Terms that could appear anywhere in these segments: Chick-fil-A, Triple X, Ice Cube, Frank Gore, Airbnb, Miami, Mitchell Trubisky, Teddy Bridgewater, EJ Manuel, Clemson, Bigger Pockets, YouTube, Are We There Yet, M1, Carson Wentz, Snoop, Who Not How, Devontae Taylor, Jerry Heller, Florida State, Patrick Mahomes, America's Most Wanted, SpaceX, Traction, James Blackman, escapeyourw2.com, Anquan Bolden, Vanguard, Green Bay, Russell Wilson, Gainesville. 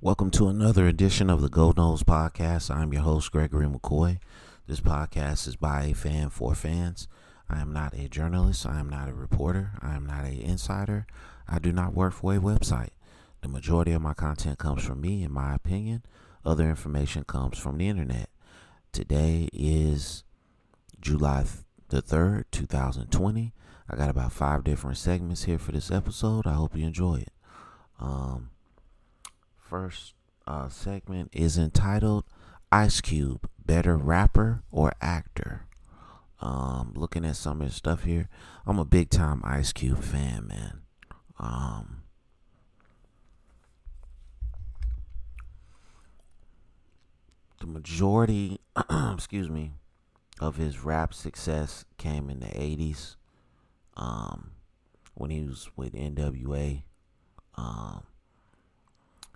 Welcome to another edition of the Gold Nose podcast. I'm your host, Gregory McCoy. This podcast is by a fan for fans. I am not a journalist. I am not a reporter. I am not an insider. I do not work for a website. The majority of my content comes from me, in my opinion. Other information comes from the internet. Today is July the 3rd, 2020. I got about 5 different segments here for this episode. I hope you enjoy it. First segment is entitled Ice Cube, Better Rapper or Actor? Looking at some of his stuff here, I'm a big time Ice Cube fan, man. The majority, of his rap success came in the 80s, when he was with NWA.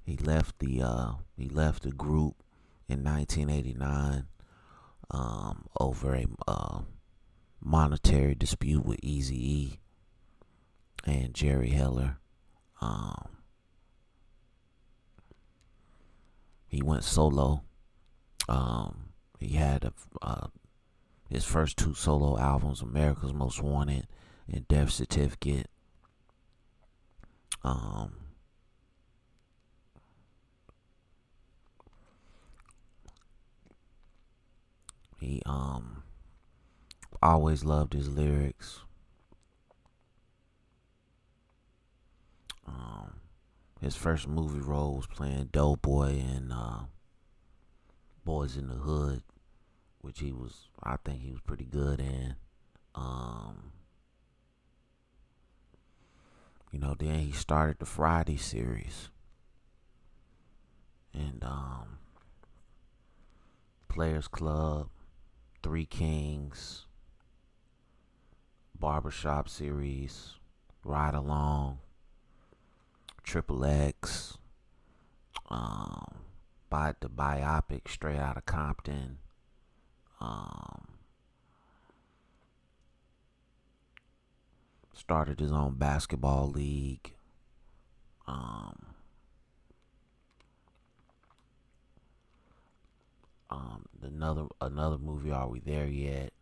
He left the group in 1989 over a monetary dispute with Eazy-E and Jerry Heller. He went solo. He had his first 2 solo albums, America's Most Wanted and Death Certificate. He always loved his lyrics. His first movie role was playing Doughboy in Boys in the Hood, which I think he was pretty good in. Then he started the Friday series. And Players Club, Three Kings, Barbershop series, Ride Along, Triple X, the biopic Straight Outta Compton, started his own basketball league, another movie, Are We There Yet?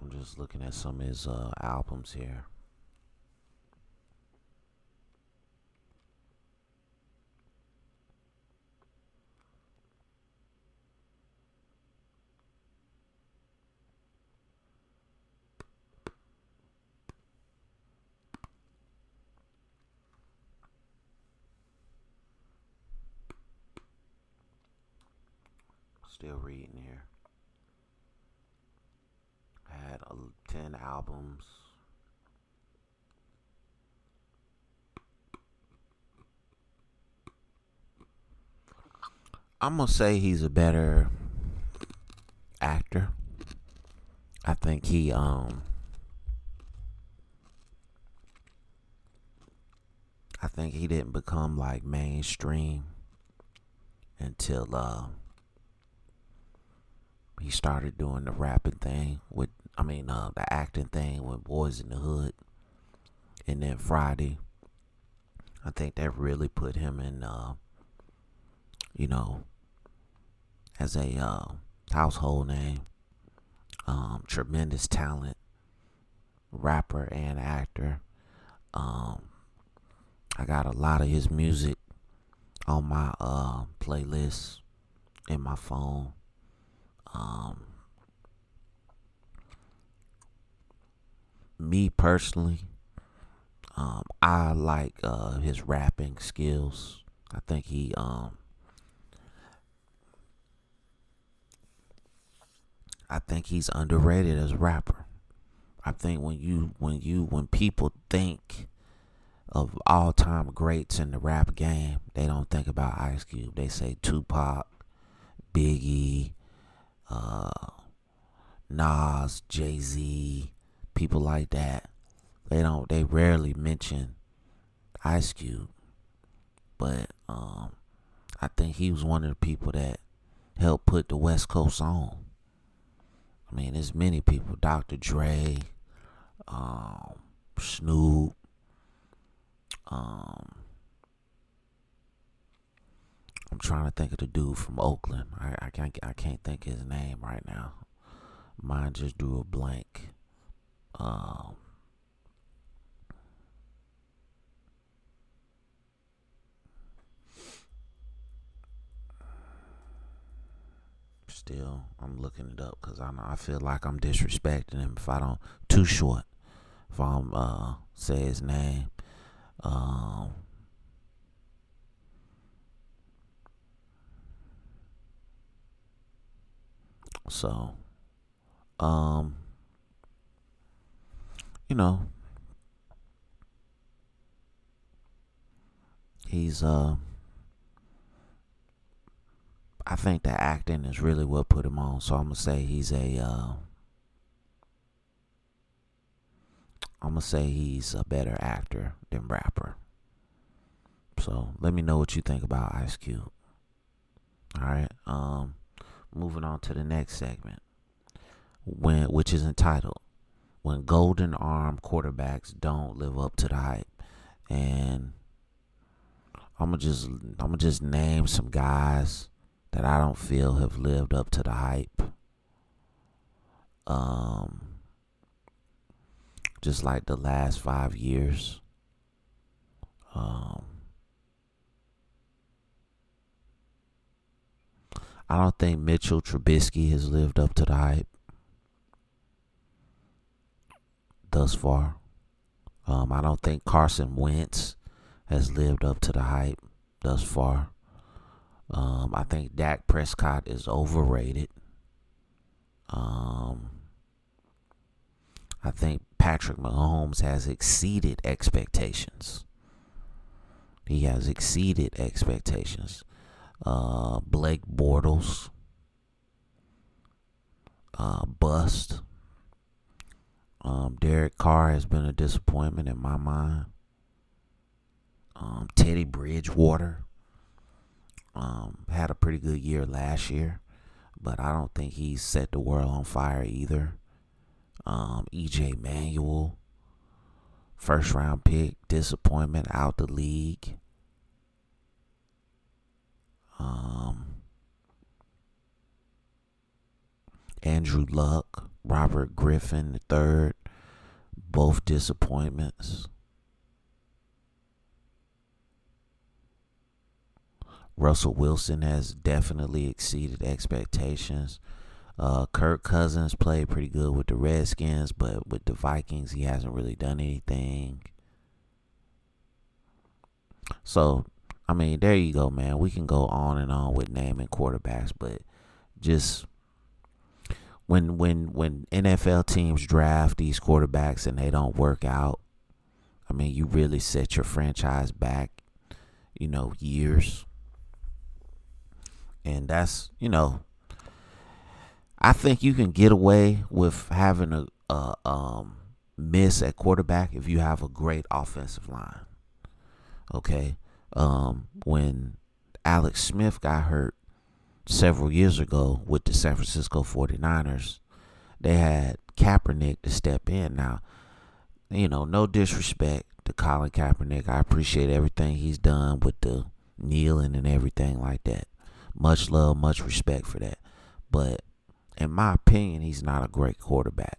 I'm just looking at some of his albums here. Still reading here. Had 10 albums. I'm gonna say he's a better actor. I think he didn't become like mainstream until he started doing the rapping thing with, the acting thing with Boys in the Hood. And then Friday, I think that really put him in, as a household name. Tremendous talent, rapper and actor. I got a lot of his music on my playlist in my phone. me personally, I like his rapping skills. I think he I think he's underrated as a rapper. I think when people think of all-time greats in the rap game, they don't think about Ice Cube. They say Tupac, Biggie, Nas, Jay-Z, people like that. They rarely mention Ice Cube. But I think he was one of the people that helped put the West Coast on. I mean, there's many people. Dr. Dre, Snoop, I'm trying to think of the dude from Oakland. I can't think of his name right now. Mine just drew a blank. Still, I'm looking it up because I feel like I'm disrespecting him if I don't. Too short. If I don't say his name. You know, he's I think the acting is really what put him on. So I'm gonna say he's a better actor than rapper. So let me know what you think about Ice Cube. All right. Moving on to the next segment, which is entitled "When Golden Arm Quarterbacks Don't Live Up to the Hype," and I'm gonna just name some guys that I don't feel have lived up to the hype. Just like the last 5 years. I don't think Mitchell Trubisky has lived up to the hype thus far. I don't think Carson Wentz has lived up to the hype thus far. I think Dak Prescott is overrated. I think Patrick Mahomes has exceeded expectations. He has exceeded expectations. Blake Bortles. Bust. Derek Carr has been a disappointment in my mind. Teddy Bridgewater. Had a pretty good year last year. But I don't think he's set the world on fire either. EJ Manuel, first round pick, disappointment, out the league. Andrew Luck, Robert Griffin III, both disappointments. Russell Wilson has definitely exceeded expectations. Kirk Cousins played pretty good with the Redskins, but with the Vikings, he hasn't really done anything. So, I mean, there you go, man. We can go on and on with naming quarterbacks, but just when NFL teams draft these quarterbacks and they don't work out, I mean, you really set your franchise back, you know, years. And that's, you know, I think you can get away with having a miss at quarterback if you have a great offensive line. Okay, when Alex Smith got hurt several years ago with the San Francisco 49ers, they had Kaepernick to step in. Now, you know, no disrespect to Colin Kaepernick. I appreciate everything he's done with the kneeling and everything like that. Much love, much respect for that. But in my opinion, he's not a great quarterback.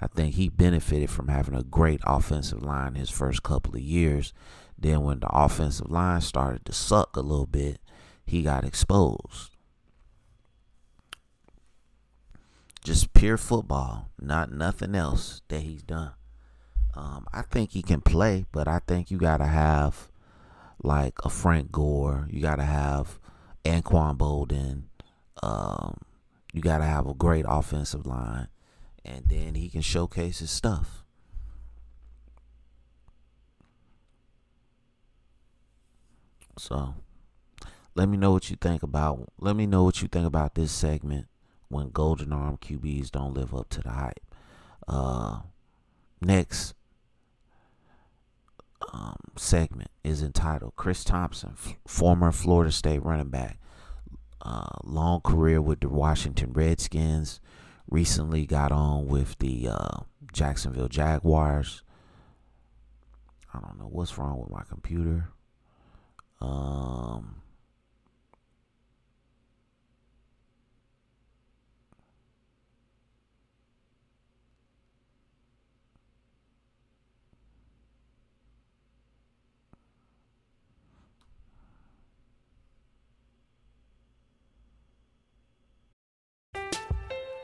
I think he benefited from having a great offensive line his first couple of years. Then when the offensive line started to suck a little bit, he got exposed. Just pure football, nothing else that he's done. I think he can play, but I think you got to have like a Frank Gore. You got to have Anquan Bolden. You got to have a great offensive line. And then he can showcase his stuff. So, let me know what you think about. Let me know what you think about this segment when Golden Arm QBs don't live up to the hype. Next segment is entitled Chris Thompson, former Florida State running back. Long career with the Washington Redskins. Recently got on with the Jacksonville Jaguars. I don't know what's wrong with my computer.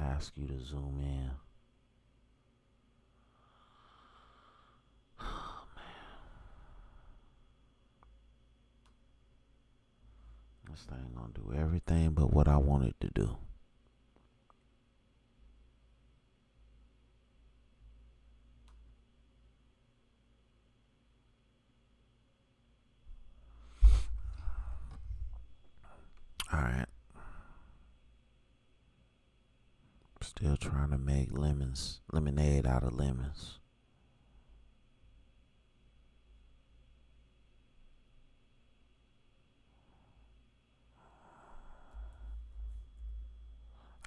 Ask you to zoom in. Oh, man. This thing gonna do everything but what I want it to do. All right. Still trying to make lemonade out of lemons.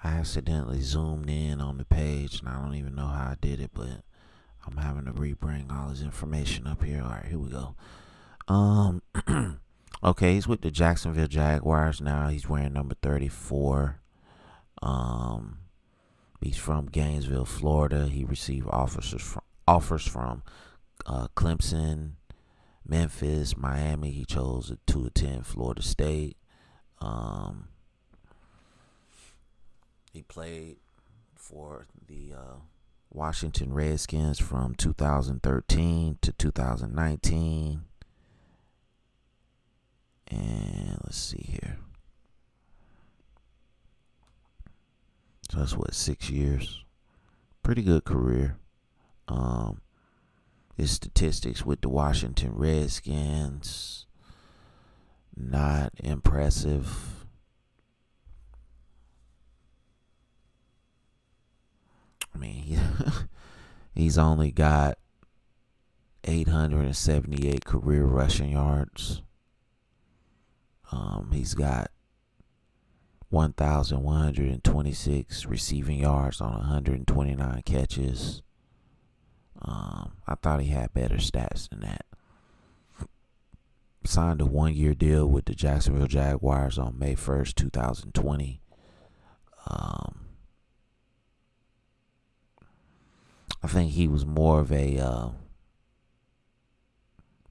I accidentally zoomed in on the page, and I don't even know how I did it, but I'm having to re-bring all this information up here. All right, here we go. Okay, he's with the Jacksonville Jaguars now. He's wearing number 34. He's from Gainesville, Florida. He received offers from Clemson, Memphis, Miami. He chose to attend Florida State. He played for the Washington Redskins from 2013 to 2019. And let's see here. So that's what, 6 years. Pretty good career. His statistics with the Washington Redskins, not impressive. I mean, he's only got 878 career rushing yards. He's got 1,126 receiving yards on 129 catches. I thought he had better stats than that. Signed a one-year deal with the Jacksonville Jaguars on May 1st, 2020. I think he was more of a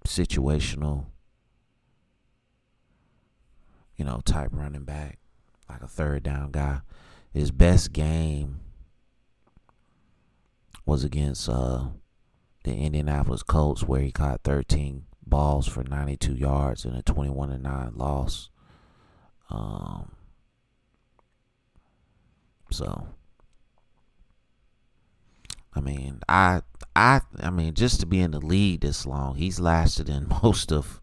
situational, type running back. Like a third down guy. His best game was against the Indianapolis Colts, where he caught 13 balls for 92 yards in a 21-9 loss. So, just to be in the league this long, he's lasted in most of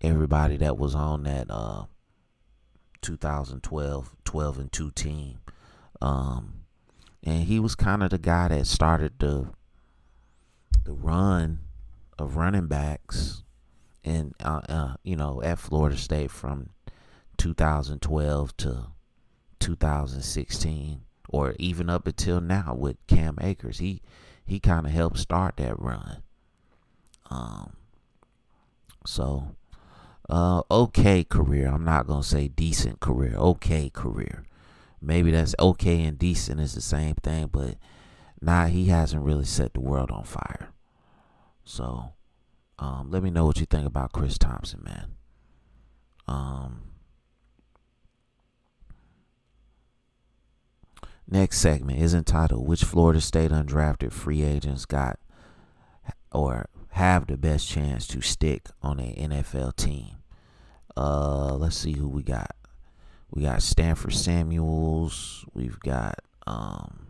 everybody that was on that 2012 12-2 team. And he was kind of the guy that started the run of running backs in at Florida State from 2012 to 2016 or even up until now with Cam Akers. He kind of helped start that run. Okay career. I'm not going to say decent career. Okay career. Maybe that's okay and decent is the same thing, but nah, he hasn't really set the world on fire. So, let me know what you think about Chris Thompson, man. Next segment is entitled, which Florida State undrafted free agents got or have the best chance to stick on an NFL team? Let's see who we got. We got Stanford Samuels. We've got let's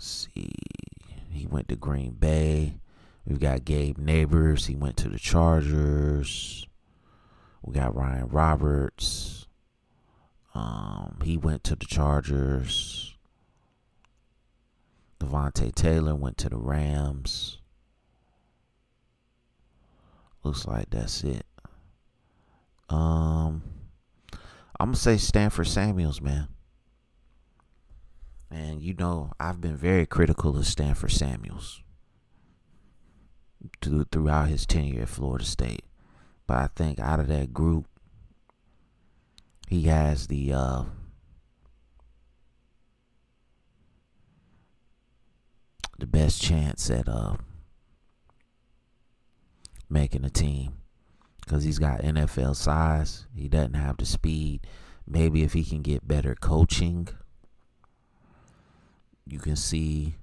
see. He went to Green Bay. We've got Gabe Nabors. He went to the Chargers. We got Ryan Roberts. He went to the Chargers. Devontae Taylor went to the Rams. Looks like that's it. I'm going to say Stanford Samuels, man. And, you know, I've been very critical of Stanford Samuels throughout his tenure at Florida State. But I think out of that group, he has the best chance at making a team, because he's got NFL size. He doesn't have the speed. Maybe if he can get better coaching, you can see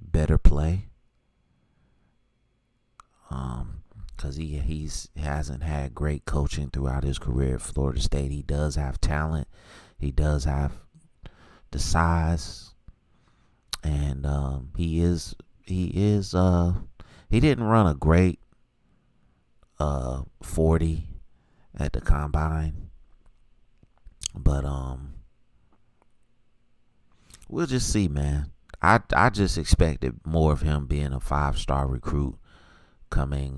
better play. Because he hasn't had great coaching throughout his career at Florida State. He does have talent. He does have the size. And he didn't run a great 40 at the combine. But we'll just see, man. I just expected more of him being a 5-star recruit coming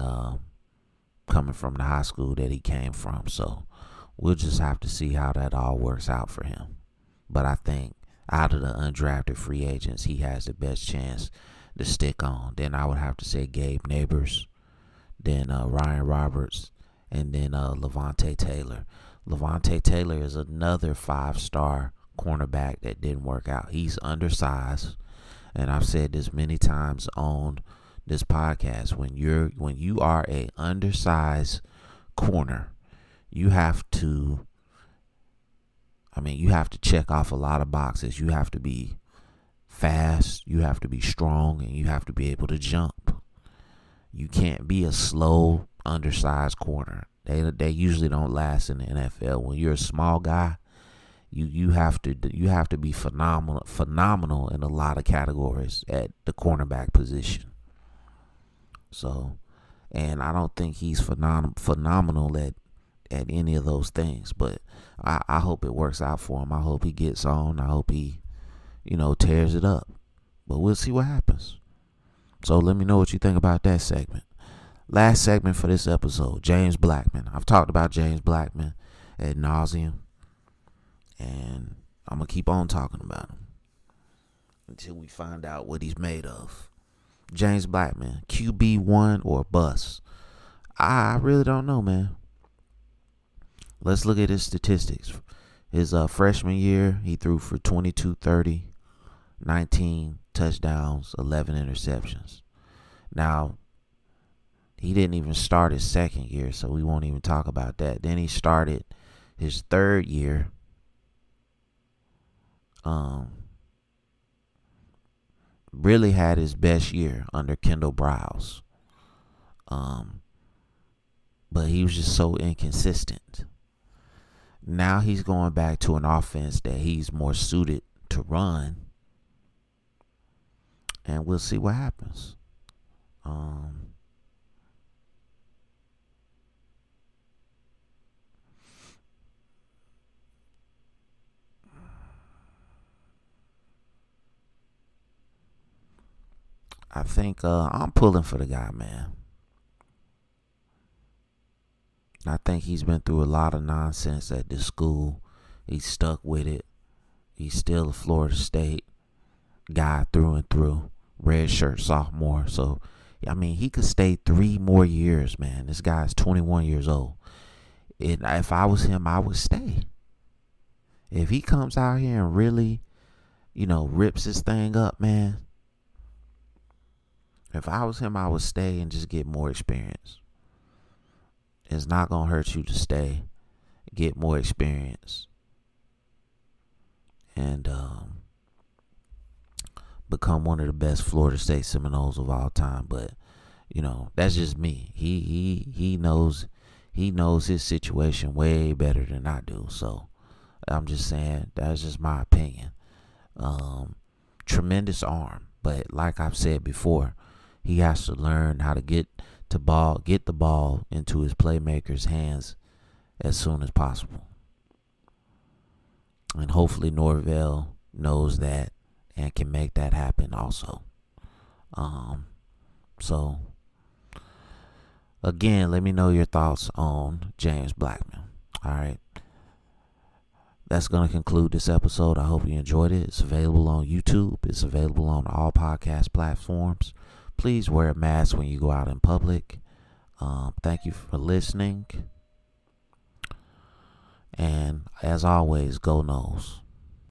from the high school that he came from. So we'll just have to see how that all works out for him. But I think out of the undrafted free agents, he has the best chance to stick on. Then I would have to say Gabe Nabors, then Ryan Roberts, and then Levante Taylor. Levante Taylor is another 5-star cornerback that didn't work out. He's undersized, and I've said this many times on this podcast. When you are a undersized corner, you have to check off a lot of boxes. You have to be fast, you have to be strong, and you have to be able to jump. You can't be a slow, undersized corner. They usually don't last in the NFL. When you're a small guy, you have to be phenomenal in a lot of categories at the cornerback position. So, and I don't think he's phenomenal at any of those things, but I hope it works out for him. I hope he gets on. I hope he, tears it up, but we'll see what happens. So let me know what you think about that segment. Last segment for this episode, James Blackman. I've talked about James Blackman ad nauseum, and I'm going to keep on talking about him until we find out what he's made of. James Blackman, QB1 or bust? I really don't know, man. Let's look at his statistics. His freshman year, he threw for 2230, 19 touchdowns, 11 interceptions. Now, he didn't even start his second year, so we won't even talk about that. Then he started his third year. Really had his best year under Kendall Browse. But he was just so inconsistent. Now he's going back to an offense that he's more suited to run. And we'll see what happens. I think I'm pulling for the guy, man. I think he's been through a lot of nonsense at this school. He's stuck with it. He's still a Florida State guy through and through. Redshirt sophomore. So, I mean, he could stay 3 more years, man. This guy's 21 years old. And if I was him, I would stay. If he comes out here and really, you know, rips this thing up, man. If I was him, I would stay and just get more experience. It's not going to hurt you to stay. Get more experience. And become one of the best Florida State Seminoles of all time. But, you know, that's just me. He knows his situation way better than I do. So, I'm just saying, that's just my opinion. Tremendous arm. But like I've said before, he has to learn how to get the ball into his playmaker's hands as soon as possible. And hopefully Norvell knows that and can make that happen also. So, again, let me know your thoughts on James Blackman. All right. That's going to conclude this episode. I hope you enjoyed it. It's available on YouTube. It's available on all podcast platforms. Please wear a mask when you go out in public. Thank you for listening. And as always, go Knowles.